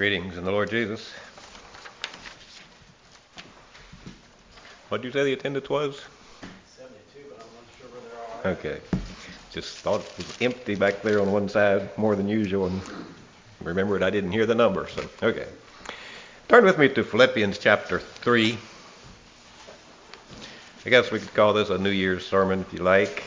Greetings in the Lord Jesus. What did you say the attendance was? 72, but I'm not sure where they are. Okay. Just thought it was empty back there on one side, more than usual, and remembered I didn't hear the number, so okay. Turn with me to Philippians chapter 3. I guess we could call this a New Year's sermon if you like.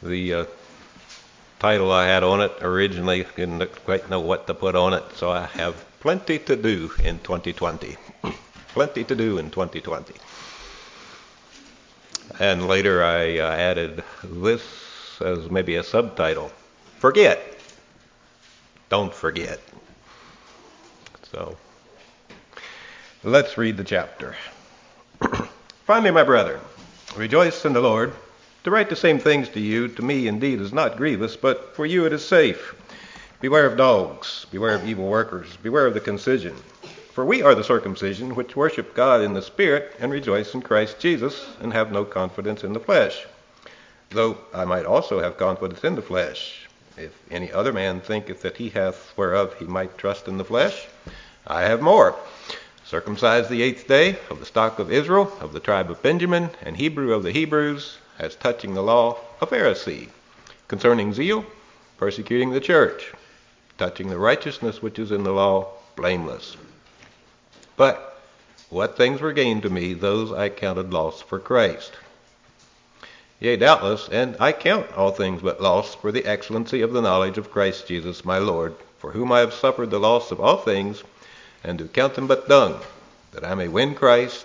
The title I had on it originally, didn't quite know what to put on it, so I have plenty to do in 2020. Plenty to do in 2020. And later I added this as maybe a subtitle. Forget. Don't forget. So, let's read the chapter. Finally, my brethren, rejoice in the Lord. To write the same things to you, to me indeed, is not grievous, but for you it is safe. Beware of dogs, beware of evil workers, beware of the concision. For we are the circumcision, which worship God in the Spirit, and rejoice in Christ Jesus, and have no confidence in the flesh. Though I might also have confidence in the flesh. If any other man thinketh that he hath whereof he might trust in the flesh, I have more. Circumcised the eighth day, of the stock of Israel, of the tribe of Benjamin, and Hebrew of the Hebrews, as touching the law, a Pharisee, concerning zeal, persecuting the church, touching the righteousness which is in the law, blameless. But what things were gained to me, those I counted loss for Christ. Yea, doubtless, and I count all things but loss for the excellency of the knowledge of Christ Jesus my Lord, for whom I have suffered the loss of all things, and do count them but dung, that I may win Christ,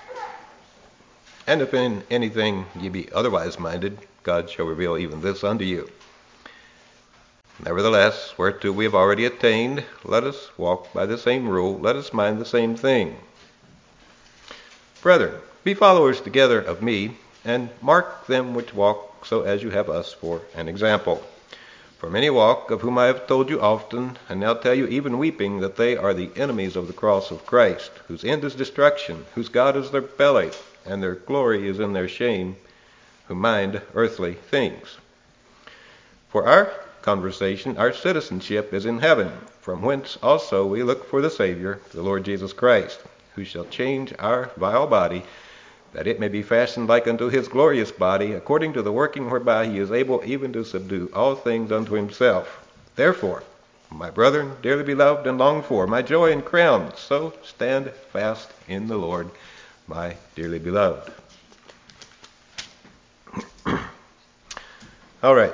And if in anything ye be otherwise minded, God shall reveal even this unto you. Nevertheless, whereto we have already attained, let us walk by the same rule, let us mind the same thing. Brethren, be followers together of me, and mark them which walk so as you have us for an example. For many walk, of whom I have told you often, and now tell you even weeping, that they are the enemies of the cross of Christ, whose end is destruction, whose God is their belly, and their glory is in their shame, who mind earthly things. For our conversation, our citizenship is in heaven, from whence also we look for the Savior, the Lord Jesus Christ, who shall change our vile body, that it may be fashioned like unto his glorious body, according to the working whereby he is able even to subdue all things unto himself. Therefore, my brethren, dearly beloved and longed for, my joy and crown, so stand fast in the Lord, my dearly beloved. All right.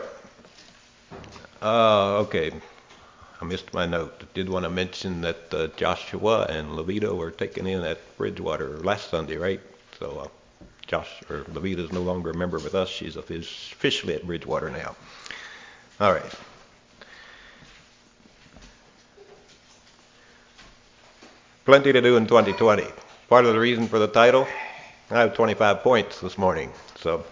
Okay. I missed my note. I did want to mention that Joshua and Levita were taken in at Bridgewater last Sunday, right? So Levita is no longer a member with us. She's officially at Bridgewater now. All right. Plenty to do in 2020. Part of the reason for the title, I have 25 points this morning, so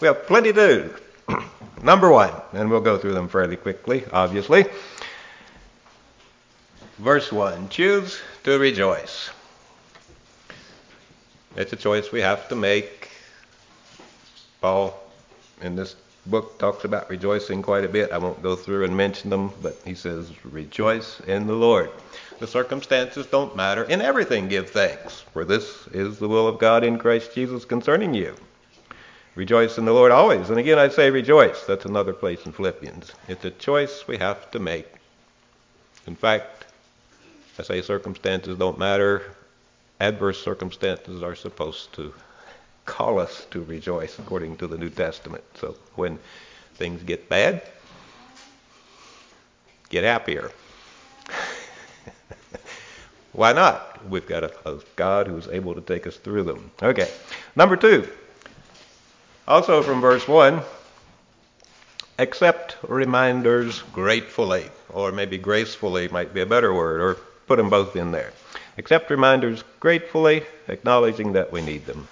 we have plenty to do. Number one, and we'll go through them fairly quickly, obviously. Verse 1, choose to rejoice. It's a choice we have to make. Paul in this book talks about rejoicing quite a bit. I won't go through and mention them, but he says, rejoice in the Lord. The circumstances don't matter. In everything give thanks, for this is the will of God in Christ Jesus concerning you. Rejoice in the Lord always. And again, I say rejoice. That's another place in Philippians. It's a choice we have to make. In fact, I say circumstances don't matter. Adverse circumstances are supposed to call us to rejoice according to the New Testament. So when things get bad, get happier. Why not? We've got a God who's able to take us through them. Okay. Number two. Also from verse 1, accept reminders gratefully, or maybe gracefully might be a better word, or put them both in there. Accept reminders gratefully, acknowledging that we need them.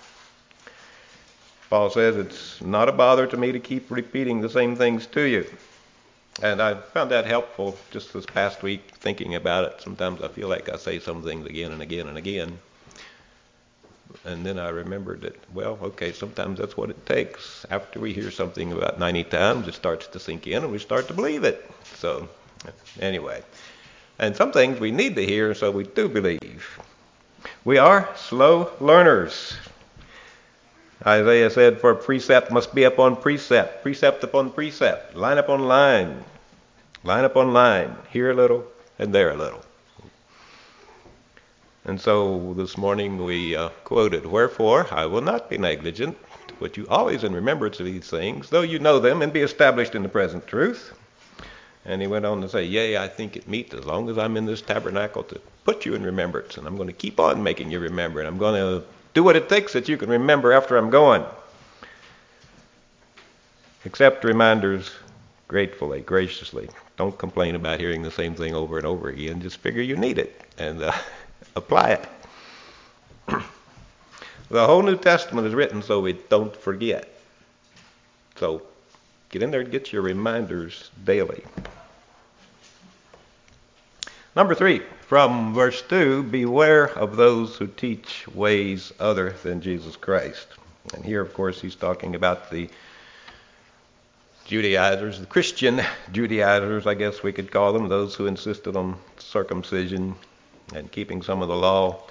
Paul says it's not a bother to me to keep repeating the same things to you. And I found that helpful just this past week, thinking about it. Sometimes I feel like I say some things again and again and again. And then I remembered that, well, okay, sometimes that's what it takes. After we hear something about 90 times, it starts to sink in and we start to believe it. So, anyway. And some things we need to hear, so we do believe. We are slow learners. Isaiah said, for precept must be upon precept, precept upon precept, line upon line, line upon line, here a little and there a little. And so this morning we quoted, wherefore I will not be negligent, but you always in remembrance of these things, though you know them, and be established in the present truth. And he went on to say, yea, I think it meet, as long as I'm in this tabernacle, to put you in remembrance, and I'm going to keep on making you remember, and I'm going to do what it takes that you can remember after I'm gone. Accept reminders gratefully, graciously. Don't complain about hearing the same thing over and over again. Just figure you need it and apply it. The whole New Testament is written so we don't forget. So get in there and get your reminders daily. Number three, from verse 2, beware of those who teach ways other than Jesus Christ. And here, of course, he's talking about the Judaizers, the Christian Judaizers, I guess we could call them, those who insisted on circumcision and keeping some of the law.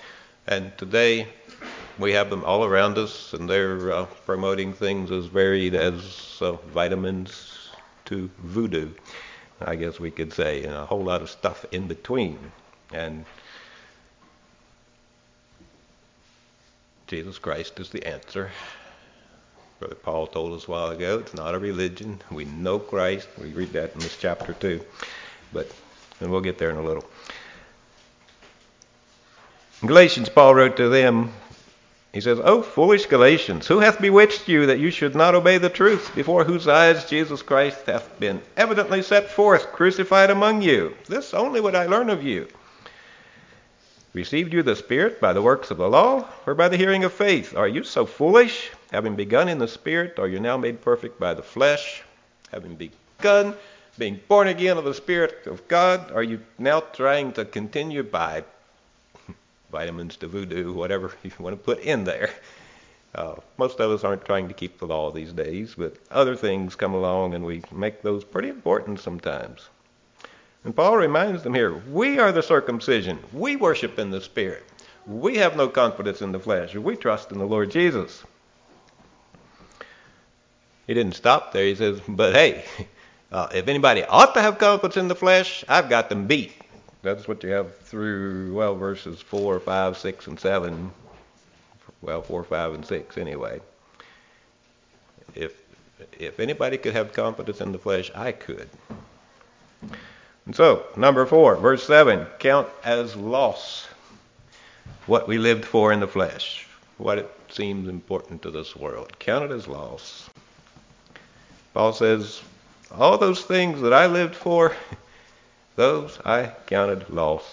And today, we have them all around us, and they're promoting things as varied as vitamins to voodoo, I guess we could say, and a whole lot of stuff in between. And Jesus Christ is the answer. Brother Paul told us a while ago, it's not a religion. We know Christ. We read that in this chapter too. And we'll get there in a little. In Galatians, Paul wrote to them, he says, O foolish Galatians, who hath bewitched you that you should not obey the truth, before whose eyes Jesus Christ hath been evidently set forth, crucified among you? This only would I learn of you. Received you the Spirit by the works of the law, or by the hearing of faith? Are you so foolish? Having begun in the Spirit, are you now made perfect by the flesh? Having begun being born again of the Spirit of God, are you now trying to continue by vitamins to voodoo, whatever you want to put in there. Most of us aren't trying to keep the law these days, but other things come along and we make those pretty important sometimes. And Paul reminds them here, we are the circumcision. We worship in the Spirit. We have no confidence in the flesh. We trust in the Lord Jesus. He didn't stop there. He says, but hey, if anybody ought to have confidence in the flesh, I've got them beat. That's what you have through, well, verses 4, 5, 6, and 7. Well, 4, 5, and 6, anyway. If anybody could have confidence in the flesh, I could. And so, number 4, verse 7. Count as loss what we lived for in the flesh. What it seems important to this world. Count it as loss. Paul says, all those things that I lived for, those I counted loss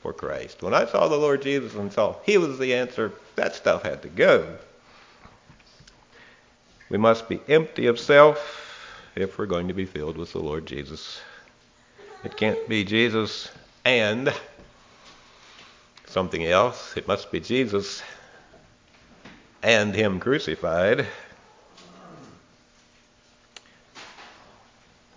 for Christ. When I saw the Lord Jesus and saw he was the answer, that stuff had to go. We must be empty of self if we're going to be filled with the Lord Jesus. It can't be Jesus and something else. It must be Jesus and him crucified.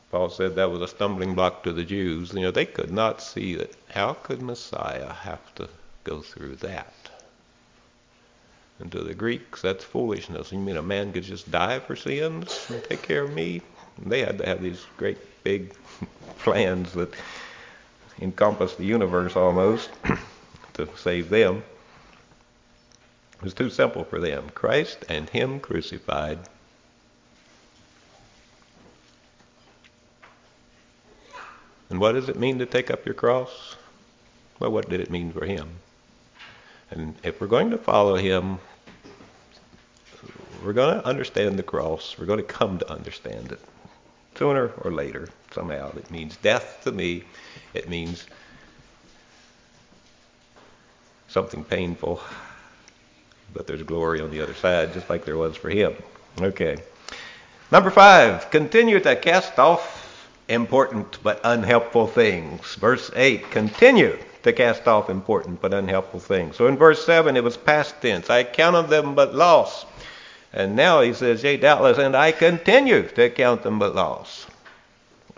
Paul said that was a stumbling block to the Jews. You know, they could not see that. How could Messiah have to go through that? And to the Greeks, that's foolishness. You mean a man could just die for sins and take care of me? And they had to have these great big plans that encompassed the universe almost to save them. It was too simple for them. Christ and him crucified. And what does it mean to take up your cross? Well, what did it mean for him? And if we're going to follow him, we're going to understand the cross. We're going to come to understand it. Sooner or later, somehow. It means death to me. It means something painful. But there's glory on the other side, just like there was for him. Okay. Number 5, continue to cast off important but unhelpful things. Verse 8, continue to cast off important but unhelpful things. So in verse 7, it was past tense. I counted them but loss. And now he says, yea, doubtless, and I continue to count them but loss.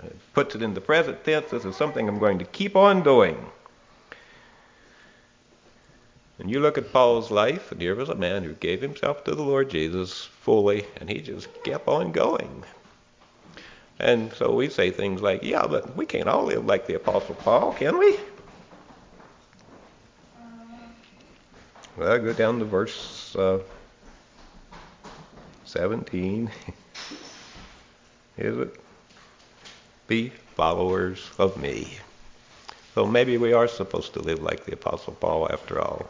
It puts it in the present tense. This is something I'm going to keep on doing. And you look at Paul's life, and here was a man who gave himself to the Lord Jesus fully, and he just kept on going. And so we say things like, yeah, but we can't all live like the Apostle Paul, can we? Well, go down to verse 17. Is it? Be followers of me. So maybe we are supposed to live like the Apostle Paul after all.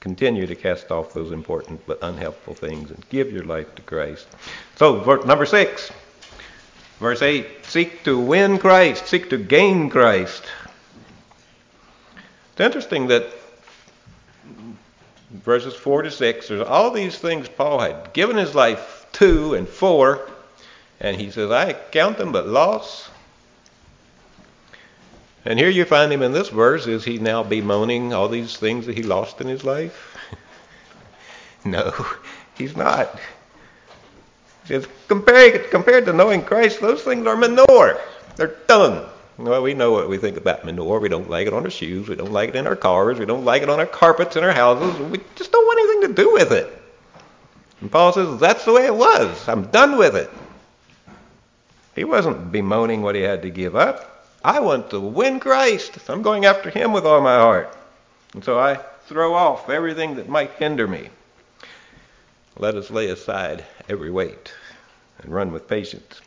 Continue to cast off those important but unhelpful things and give your life to Christ. So, number 6, verse 8, seek to win Christ, seek to gain Christ. It's interesting that verses 4 to 6, there's all these things Paul had given his life to and for, and he says, I count them but loss. And here you find him in this verse. Is he now bemoaning all these things that he lost in his life? No, he's not. He says, compared to knowing Christ, those things are manure. They're dung. Well, we know what we think about manure. We don't like it on our shoes. We don't like it in our cars. We don't like it on our carpets in our houses. We just don't want anything to do with it. And Paul says, that's the way it was. I'm done with it. He wasn't bemoaning what he had to give up. I want to win Christ. I'm going after him with all my heart. And so I throw off everything that might hinder me. Let us lay aside every weight and run with patience.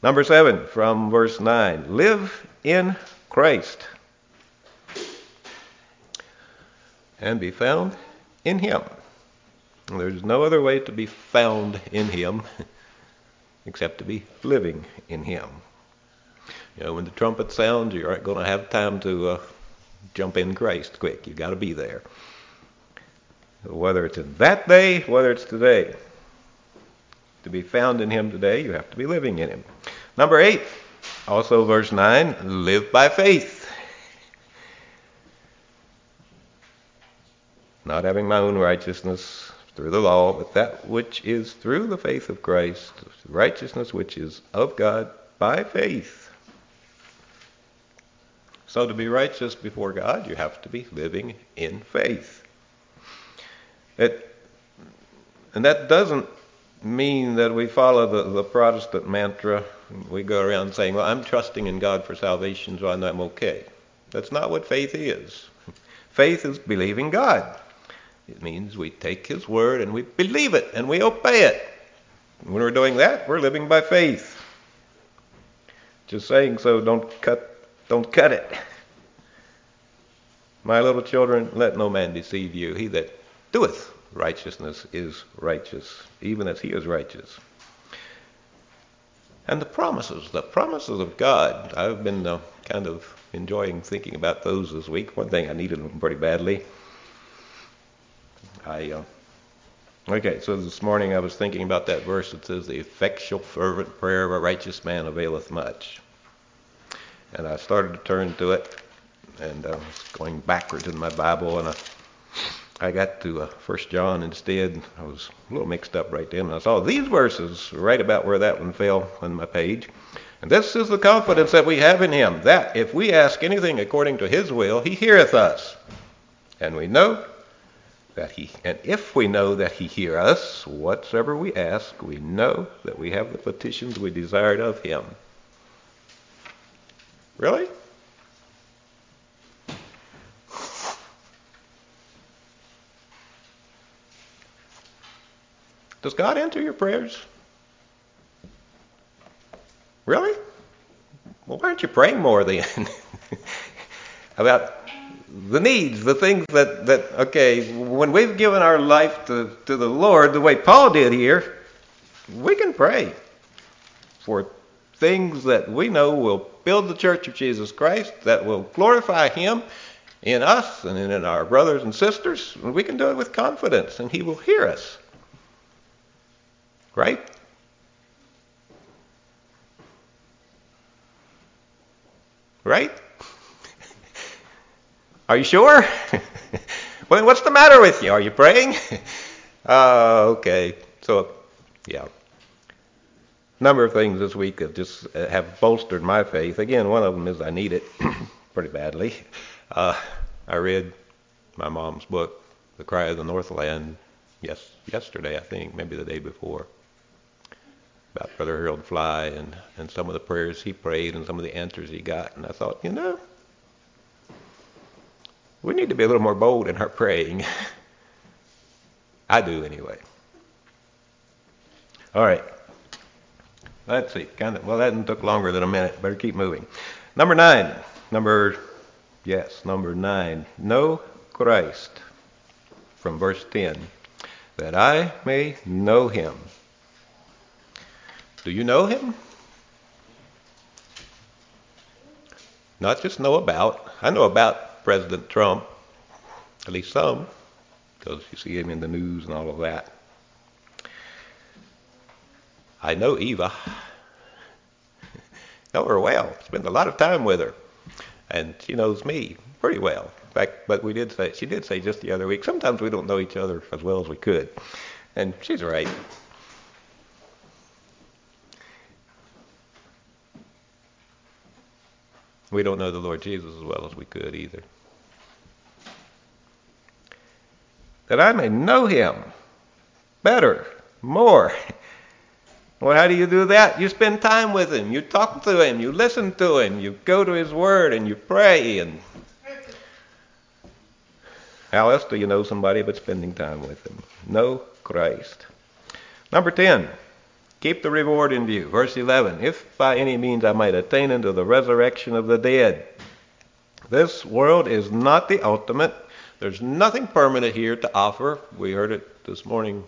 Number 7 from verse 9. Live in Christ and be found in him. There's no other way to be found in him except to be living in him. You know, when the trumpet sounds, you aren't going to have time to jump in Christ quick. You've got to be there. Whether it's in that day, whether it's today. To be found in him today, you have to be living in him. Number 8, also verse 9, live by faith. Not having my own righteousness through the law, but that which is through the faith of Christ, righteousness which is of God by faith. So to be righteous before God, you have to be living in faith. And that doesn't mean that we follow the Protestant mantra. We go around saying, well, I'm trusting in God for salvation, so I know I'm okay. That's not what faith is. Faith is believing God. It means we take his word and we believe it and we obey it. When we're doing that, we're living by faith. Just saying so, don't cut it. My little children, let no man deceive you. He that doeth righteousness is righteous, even as he is righteous. And the promises of God, I've been kind of enjoying thinking about those this week. One thing, I needed them pretty badly. So this morning I was thinking about that verse that says, the effectual fervent prayer of a righteous man availeth much. And I started to turn to it, and I was going backwards in my Bible, and I got to 1 John instead. I was a little mixed up right then, and I saw these verses right about where that one fell on my page. And this is the confidence that we have in him, that if we ask anything according to his will, he heareth us. And we know that if we know that he hear us, whatsoever we ask, we know that we have the petitions we desired of him. Really? Does God answer your prayers? Really? Well, why aren't you praying more then? About the needs, the things that, when we've given our life to the Lord the way Paul did here, we can pray for things that we know will build the church of Jesus Christ, that will glorify him in us and in our brothers and sisters. And we can do it with confidence, and he will hear us. Right? Right? Are you sure? Well, what's the matter with you? Are you praying? Okay. So, yeah. Number of things this week that just have bolstered my faith. Again, one of them is I need it pretty badly. I read my mom's book, The Cry of the Northland, yesterday, I think, maybe the day before, about Brother Harold Fly and some of the prayers he prayed and some of the answers he got. And I thought, we need to be a little more bold in our praying. I do anyway. All right. Let's see. That took longer than a minute. Better keep moving. Number nine. Know Christ. From verse 10. That I may know him. Do you know him? Not just know about. I know about President Trump, at least some, because you see him in the news and all of that. I know Eva. Know her well. Spend a lot of time with her. And she knows me pretty well. In fact, but she did say just the other week, sometimes we don't know each other as well as we could. And she's right. We don't know the Lord Jesus as well as we could either. That I may know him better, more. Well, how do you do that? You spend time with him. You talk to him. You listen to him. You go to his word and you pray. And how else do you know somebody but spending time with him? Know Christ. Number 10. Keep the reward in view. Verse 11. If by any means I might attain unto the resurrection of the dead. This world is not the ultimate. There's nothing permanent here to offer. We heard it this morning.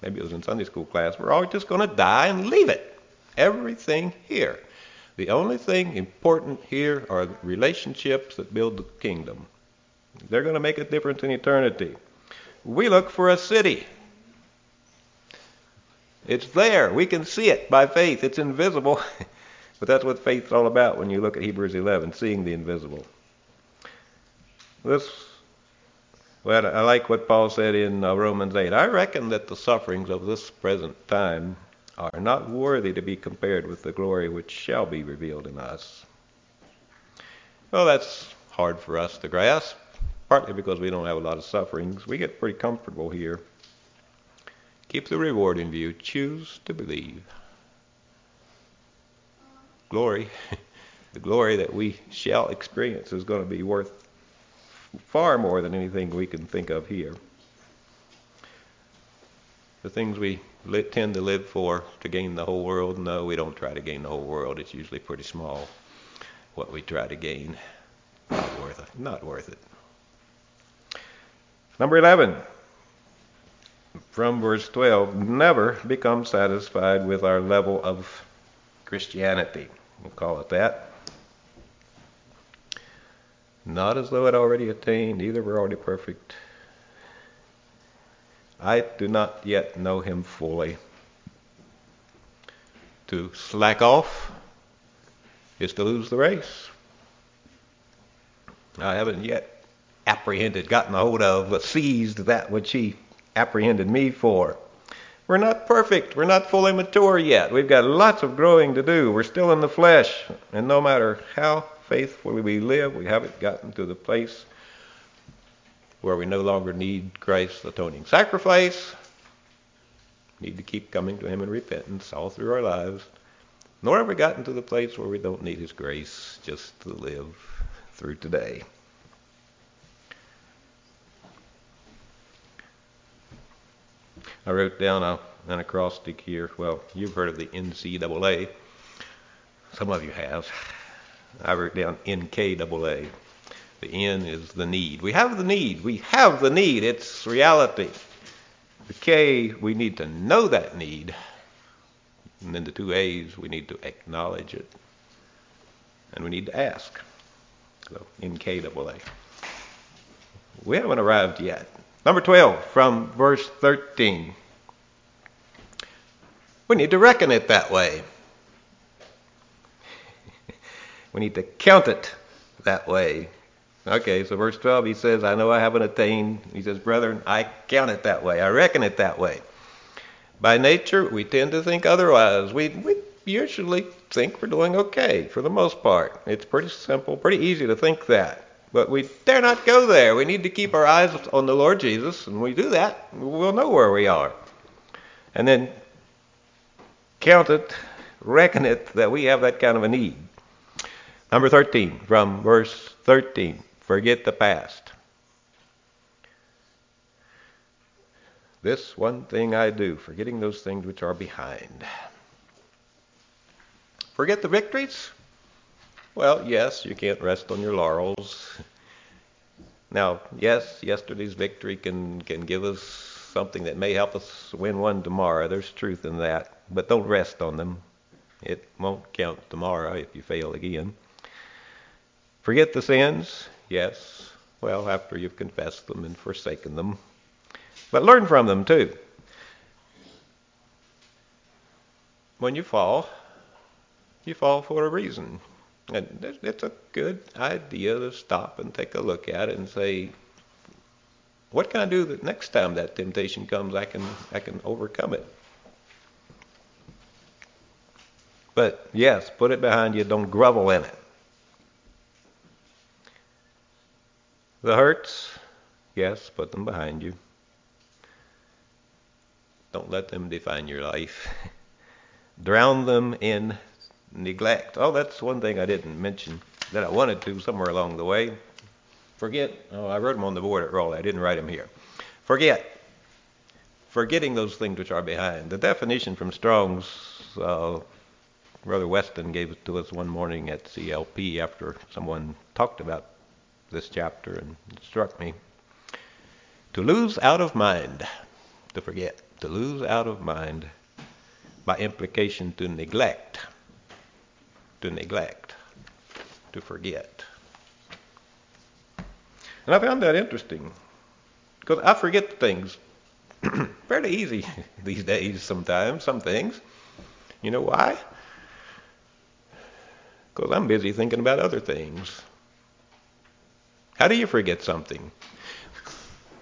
Maybe it was in Sunday school class. We're all just going to die and leave it. Everything here. The only thing important here are the relationships that build the kingdom. They're going to make a difference in eternity. We look for a city. It's there. We can see it by faith. It's invisible. But that's what faith's all about when you look at Hebrews 11, seeing the invisible. I like what Paul said in Romans 8. I reckon that the sufferings of this present time are not worthy to be compared with the glory which shall be revealed in us. Well, that's hard for us to grasp, partly because we don't have a lot of sufferings. We get pretty comfortable here. Keep the reward in view. Choose to believe. Glory. The glory that we shall experience is going to be worth far more than anything we can think of here. The things we tend to live for to gain the whole world, no, we don't try to gain the whole world. It's usually pretty small what we try to gain. Not worth it. Number 11. From verse 12, never become satisfied with our level of Christianity. We'll call it that. Not as though it already attained, either we're already perfect. I do not yet know him fully. To slack off is to lose the race. I haven't yet apprehended, gotten a hold of, but seized that which he apprehended me for. We're not perfect. We're not fully mature yet. We've got lots of growing to do. We're still in the flesh. And no matter how faithfully we live, we haven't gotten to the place where we no longer need Christ's atoning sacrifice, need to keep coming to him in repentance all through our lives, nor have we gotten to the place where we don't need his grace just to live through today. I wrote down an acrostic here. Well, you've heard of the NCAA. Some of you have. I wrote down NKAA. The N is the need. We have the need. We have the need. It's reality. The K, we need to know that need. And then the two A's, we need to acknowledge it. And we need to ask. So, NKAA. We haven't arrived yet. Number 12, from verse 13. We need to reckon it that way. We need to count it that way. Okay, so verse 12, he says, I know I haven't attained. He says, brethren, I count it that way. I reckon it that way. By nature, we tend to think otherwise. We usually think we're doing okay for the most part. It's pretty simple, pretty easy to think that. But we dare not go there. We need to keep our eyes on the Lord Jesus. And we do that, we'll know where we are. And then count it, reckon it, that we have that kind of a need. Number 13, from verse 13. Forget the past. This one thing I do, forgetting those things which are behind. Forget the victories? Well, yes, you can't rest on your laurels. Now, yes, yesterday's victory can give us something that may help us win one tomorrow. There's truth in that, but don't rest on them. It won't count tomorrow if you fail again. Forget the sins, yes, well, after you've confessed them and forsaken them. But learn from them, too. When you fall for a reason. And it's a good idea to stop and take a look at it and say, what can I do that next time that temptation comes, I can overcome it? But yes, put it behind you. Don't grovel in it. The hurts, yes, put them behind you. Don't let them define your life. Drown them in neglect. Oh, that's one thing I didn't mention that I wanted to somewhere along the way. Forget. Oh, I wrote them on the board at Raleigh. I didn't write them here. Forget. Forgetting those things which are behind. The definition from Strong's, Brother Weston gave it to us one morning at CLP after someone talked about this chapter, and it struck me. To lose out of mind. To forget. To lose out of mind. By implication, to neglect. To neglect, to forget. And I found that interesting because I forget things fairly easy these days sometimes, some things. You know why? Because I'm busy thinking about other things. How do you forget something?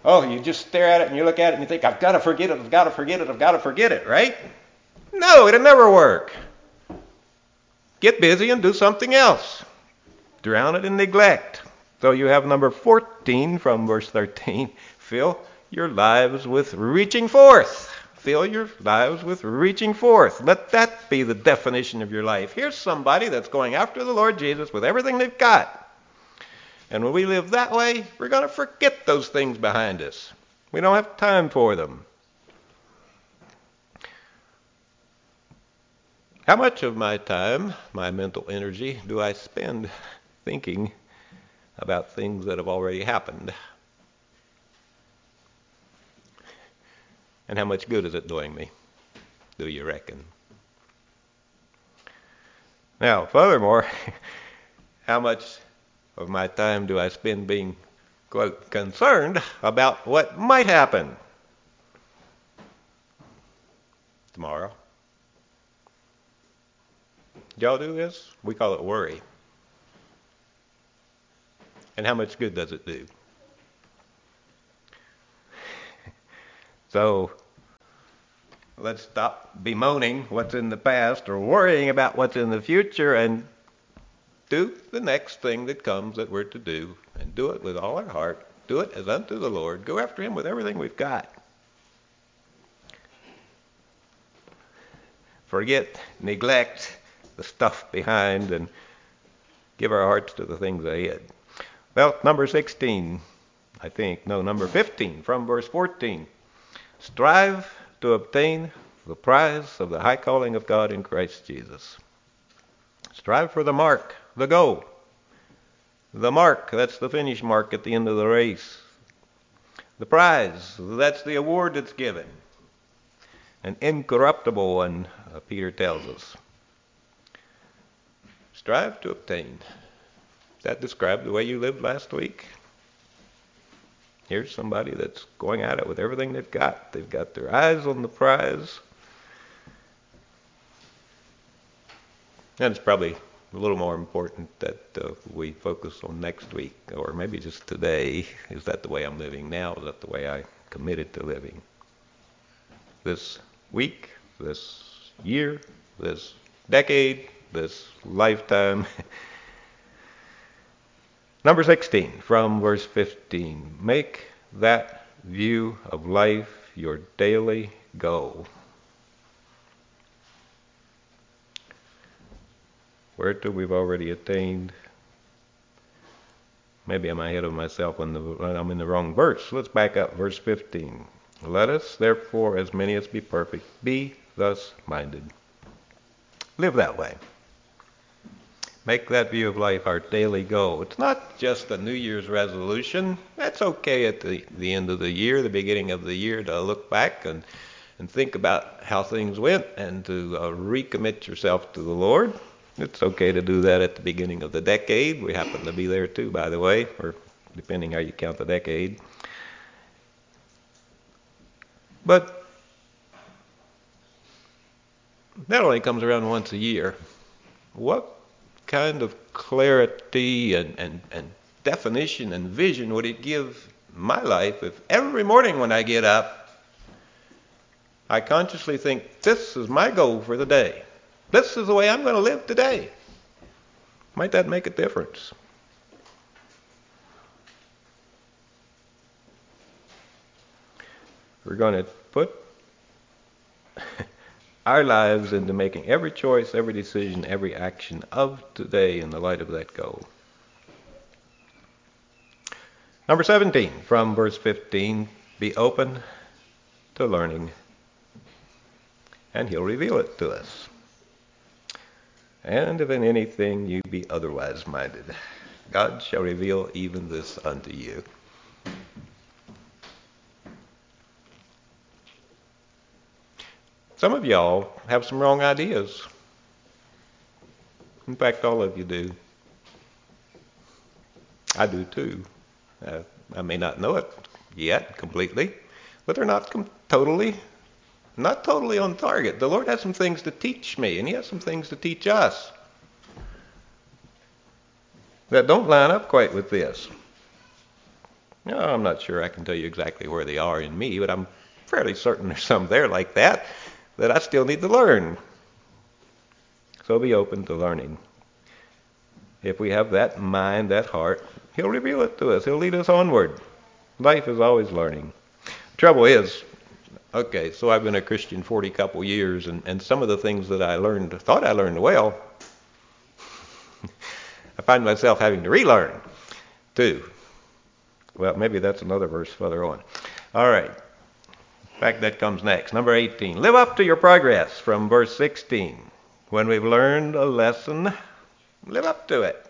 Oh, you just stare at it and you look at it and you think, I've got to forget it, I've got to forget it, I've got to forget it, right? No, it'll never work. Get busy and do something else. Drown it in neglect. So you have number 14 from verse 13. Fill your lives with reaching forth. Fill your lives with reaching forth. Let that be the definition of your life. Here's somebody that's going after the Lord Jesus with everything they've got. And when we live that way, we're going to forget those things behind us. We don't have time for them. How much of my time, my mental energy, do I spend thinking about things that have already happened? And how much good is it doing me, do you reckon? Now, furthermore, how much of my time do I spend being, quote, concerned about what might happen tomorrow? Y'all do this? We call it worry. And how much good does it do? So, let's stop bemoaning what's in the past or worrying about what's in the future and do the next thing that comes that we're to do and do it with all our heart Do it as unto the Lord. Go after him with everything we've got. Forget, neglect the stuff behind, and give our hearts to the things ahead. Well, number 15, from verse 14. Strive to obtain the prize of the high calling of God in Christ Jesus. Strive for the mark, the goal. The mark, that's the finish mark at the end of the race. The prize, that's the award that's given. An incorruptible one, Peter tells us. Strive to obtain. Does that describe the way you lived last week? Here's somebody that's going at it with everything they've got. They've got their eyes on the prize. And it's probably a little more important that we focus on next week, or maybe just today. Is that the way I'm living now? Is that the way I committed to living? This week, this year, this decade, this lifetime. Number 16, from verse 15. Make that view of life your daily goal. Whereto we've already attained. Maybe I'm ahead of myself when I'm in the wrong verse. Let's back up, verse 15. Let us, therefore, as many as be perfect, be thus minded. Live that way. Make that view of life our daily goal. It's not just a New Year's resolution. That's okay at the end of the year, the beginning of the year, to look back and think about how things went and to recommit yourself to the Lord. It's okay to do that at the beginning of the decade. We happen to be there too, by the way, or depending how you count the decade. But that only comes around once a year. What kind of clarity and definition and vision would it give my life if every morning when I get up, I consciously think, this is my goal for the day. This is the way I'm going to live today. Might that make a difference? We're going to put our lives into making every choice, every decision, every action of today in the light of that goal. Number 17, from verse 15, be open to learning, and he'll reveal it to us. And if in anything you be otherwise minded, God shall reveal even this unto you. Some of y'all have some wrong ideas. In fact, all of you do. I do too. I may not know it yet completely, but they're not totally on target. The Lord has some things to teach me, and he has some things to teach us that don't line up quite with this. No, I'm not sure I can tell you exactly where they are in me, but I'm fairly certain there's some there like that I still need to learn. So be open to learning. If we have that mind, that heart, he'll reveal it to us. He'll lead us onward. Life is always learning. Trouble is, okay, so I've been a Christian 40-couple years, and some of the things that I learned, thought I learned well, I find myself having to relearn, too. Well, maybe that's another verse further on. All right. In fact, that comes next. Number 18. Live up to your progress from verse 16. When we've learned a lesson, live up to it.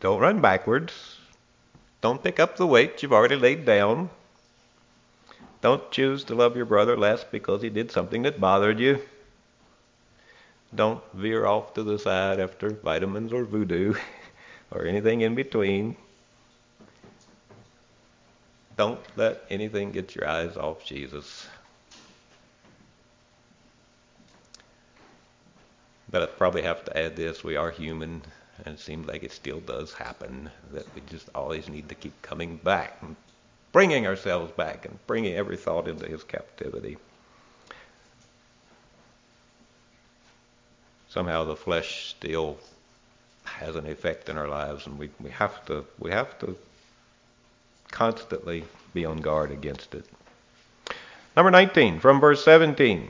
Don't run backwards. Don't pick up the weight you've already laid down. Don't choose to love your brother less because he did something that bothered you. Don't veer off to the side after vitamins or voodoo or anything in between. Don't let anything get your eyes off Jesus. But I probably have to add this. We are human, and it seems like it still does happen, that we just always need to keep coming back and bringing ourselves back and bringing every thought into his captivity. Somehow the flesh still has an effect in our lives, and we have to constantly be on guard against it. Number 19, from verse 17.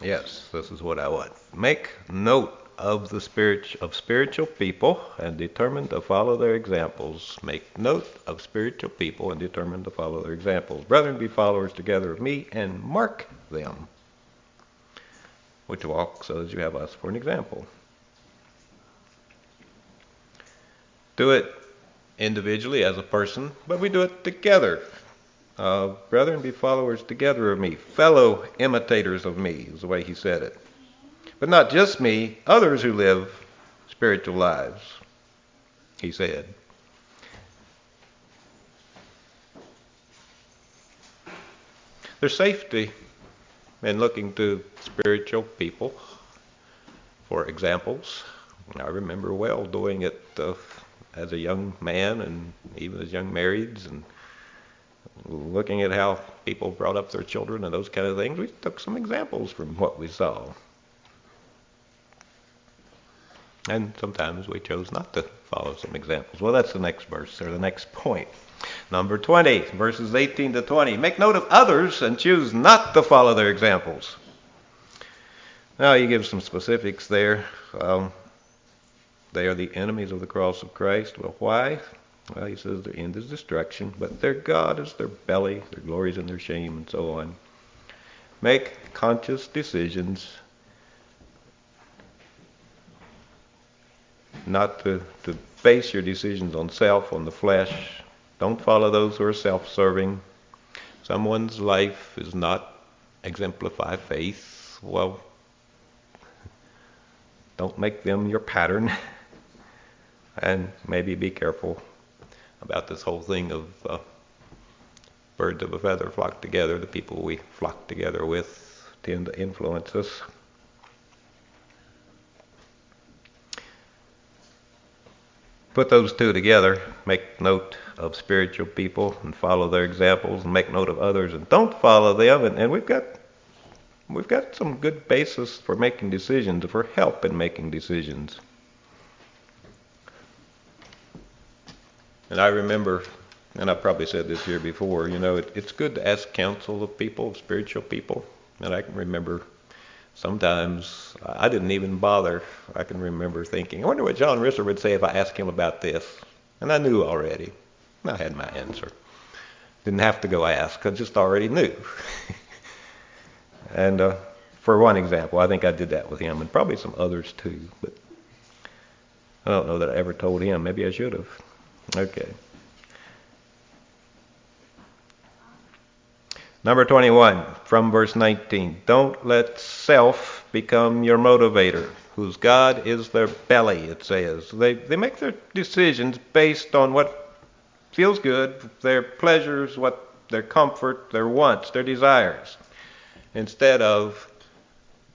Yes, this is what I want. Make note of the spiritual people and determine to follow their examples. Make note of spiritual people and determine to follow their examples. Brethren, be followers together of me and mark them, which walk so that you have us for an example. Do it individually as a person, but we do it together. Brethren, be followers together of me, fellow imitators of me, is the way he said it. But not just me, others who live spiritual lives, he said. There's safety in looking to spiritual people for examples. I remember well doing it as a young man and even as young marrieds, and looking at how people brought up their children and those kind of things. We took some examples from what we saw. And sometimes we chose not to follow some examples. Well, that's the next verse, or the next point. Number 20, verses 18 to 20. Make note of others and choose not to follow their examples. Now, he gives some specifics there. They are the enemies of the cross of Christ. Well, why? Well, he says their end is destruction, but their God is their belly, their glories and their shame, and so on. Make conscious decisions not to base your decisions on self, on the flesh. Don't follow those who are self-serving. Someone's life is not exemplify faith. Well, don't make them your pattern. And maybe be careful about this whole thing of birds of a feather flock together. The people we flock together with tend to influence us. Put those two together. Make note of spiritual people and follow their examples, and make note of others and don't follow them. And we've got some good basis for making decisions, for help in making decisions. And I remember, and I probably said this here before, it's good to ask counsel of people, of spiritual people. And I can remember sometimes I didn't even bother. I can remember thinking, I wonder what John Risser would say if I asked him about this. And I knew already. I had my answer. Didn't have to go ask. I just already knew. And for one example, I think I did that with him, and probably some others too. But I don't know that I ever told him. Maybe I should have. Okay. Number 21, from verse 19. Don't let self become your motivator, whose God is their belly, it says. They make their decisions based on what feels good, their pleasures, what their comfort, their wants, their desires, instead of,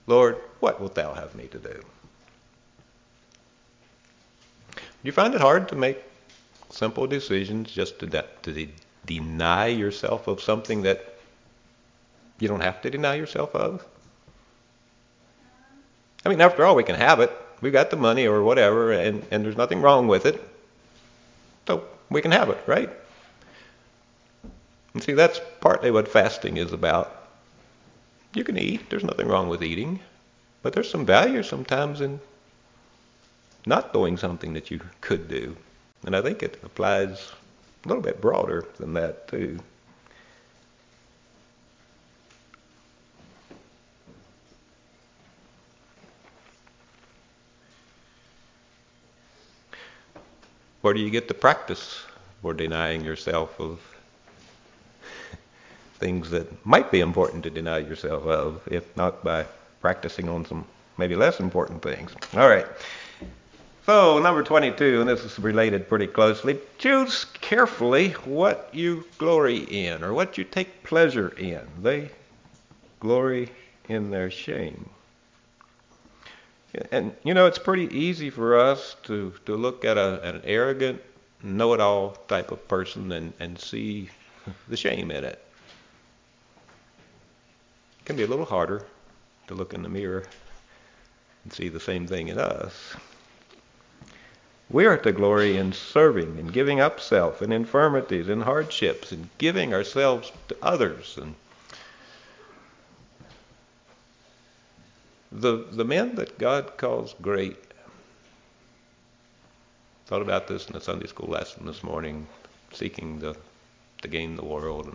Lord, what wilt thou have me to do? Do you find it hard to make simple decisions, just to deny yourself of something that you don't have to deny yourself of? I mean, after all, we can have it. We've got the money or whatever, and there's nothing wrong with it. So we can have it, right? And see, that's partly what fasting is about. You can eat. There's nothing wrong with eating. But there's some value sometimes in not doing something that you could do. And I think it applies a little bit broader than that, too. Where do you get the practice for denying yourself of things that might be important to deny yourself of, if not by practicing on some maybe less important things? All right. So, number 22, and this is related pretty closely. Choose carefully what you glory in, or what you take pleasure in. They glory in their shame. And, it's pretty easy for us to look at an arrogant, know-it-all type of person and see the shame in it. Can be a little harder to look in the mirror and see the same thing in us. We are to glory in serving and giving up self and infirmities and hardships and giving ourselves to others. And the men that God calls great, thought about this in the Sunday school lesson this morning, seeking to gain the world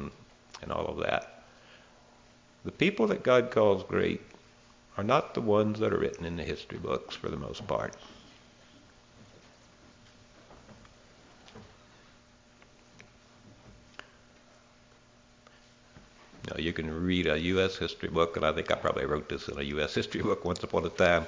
and all of that. The people that God calls great are not the ones that are written in the history books for the most part. Now, you can read a U.S. history book, and I think I probably wrote this in a U.S. history book once upon a time,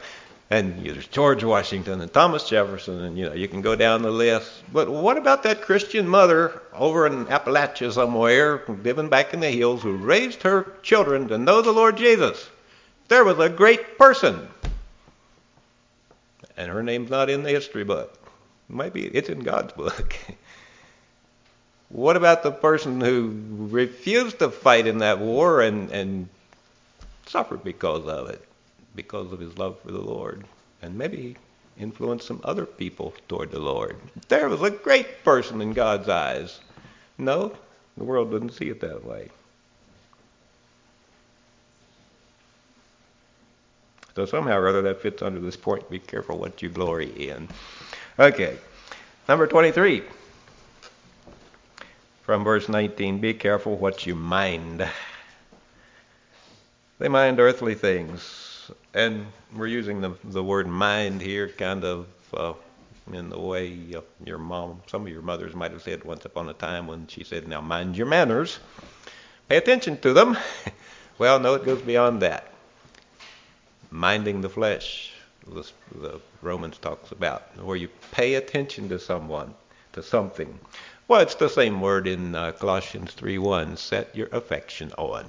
and there's George Washington and Thomas Jefferson, and you can go down the list. But what about that Christian mother over in Appalachia somewhere, living back in the hills, who raised her children to know the Lord Jesus? There was a great person, and her name's not in the history book. Maybe it's in God's book. What about the person who refused to fight in that war and suffered because of it, because of his love for the Lord, and maybe influenced some other people toward the Lord? There was a great person in God's eyes. No, the world doesn't see it that way. So somehow or other that fits under this point. Be careful what you glory in. Okay, number 23. From verse 19, be careful what you mind. They mind earthly things. And we're using the word mind here kind of in the way your mom, some of your mothers might have said once upon a time when she said, now mind your manners. Pay attention to them. Well, no, it goes beyond that. Minding the flesh, the Romans talks about, where you pay attention to someone, to something. Well, it's the same word in Colossians 3:1, set your affection on.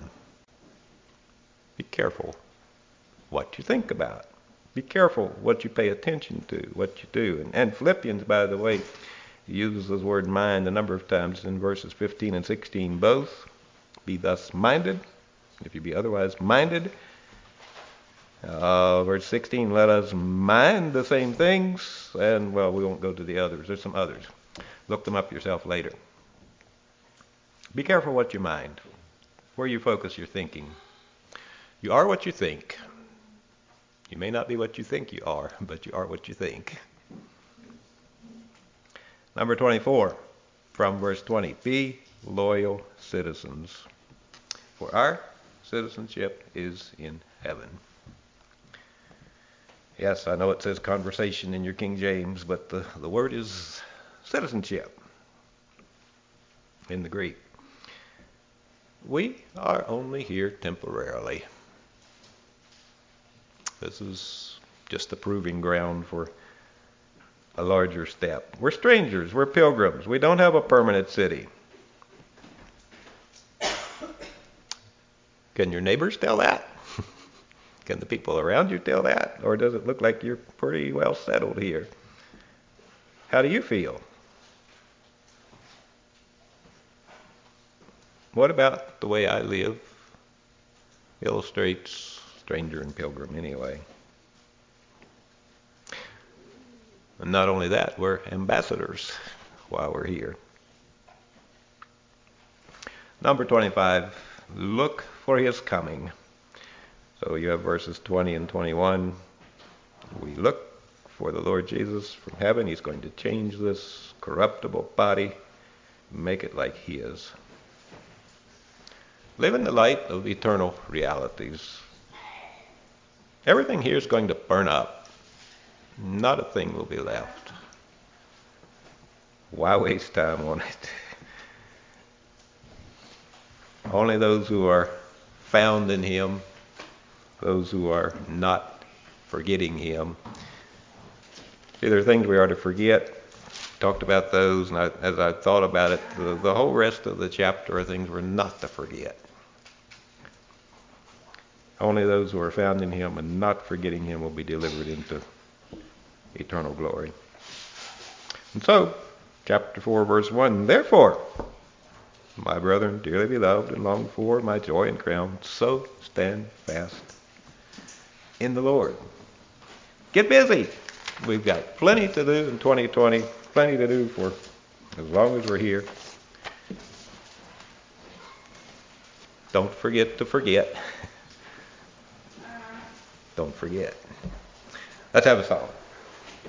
Be careful what you think about. Be careful what you pay attention to, what you do. And Philippians, by the way, uses the word mind a number of times in verses 15 and 16 both. Be thus minded, if you be otherwise minded. Verse 16, let us mind the same things. And, well, we won't go to the others. There's some others. Look them up yourself later. Be careful what you mind, where you focus your thinking. You are what you think. You may not be what you think you are, but you are what you think. Number 24, from verse 20, be loyal citizens, for our citizenship is in heaven. Yes, I know it says conversation in your King James, but the word is citizenship in the Greek. We are only here temporarily. This is just the proving ground for a larger step. We're strangers. We're pilgrims. We don't have a permanent city. Can your neighbors tell that? Can the people around you tell that? Or does it look like you're pretty well settled here? How do you feel? What about the way I live illustrates stranger and pilgrim anyway? And not only that, we're ambassadors while we're here. Number 25, look for his coming. So you have verses 20 and 21. We look for the Lord Jesus from heaven. He's going to change this corruptible body, make it like his. Live in the light of eternal realities. Everything here is going to burn up. Not a thing will be left. Why waste time on it? Only those who are found in him, those who are not forgetting him. See, there are things we are to forget. Talked about those, and as I thought about it, the whole rest of the chapter are things we're not to forget. Only those who are found in him and not forgetting him will be delivered into eternal glory. And so, chapter 4, verse 1, therefore, My brethren, dearly beloved and longed for, my joy and crown, so stand fast in the Lord. Get busy. We've got plenty to do in 2020, plenty to do for as long as we're here. Don't forget to forget. Don't forget. Let's have a song.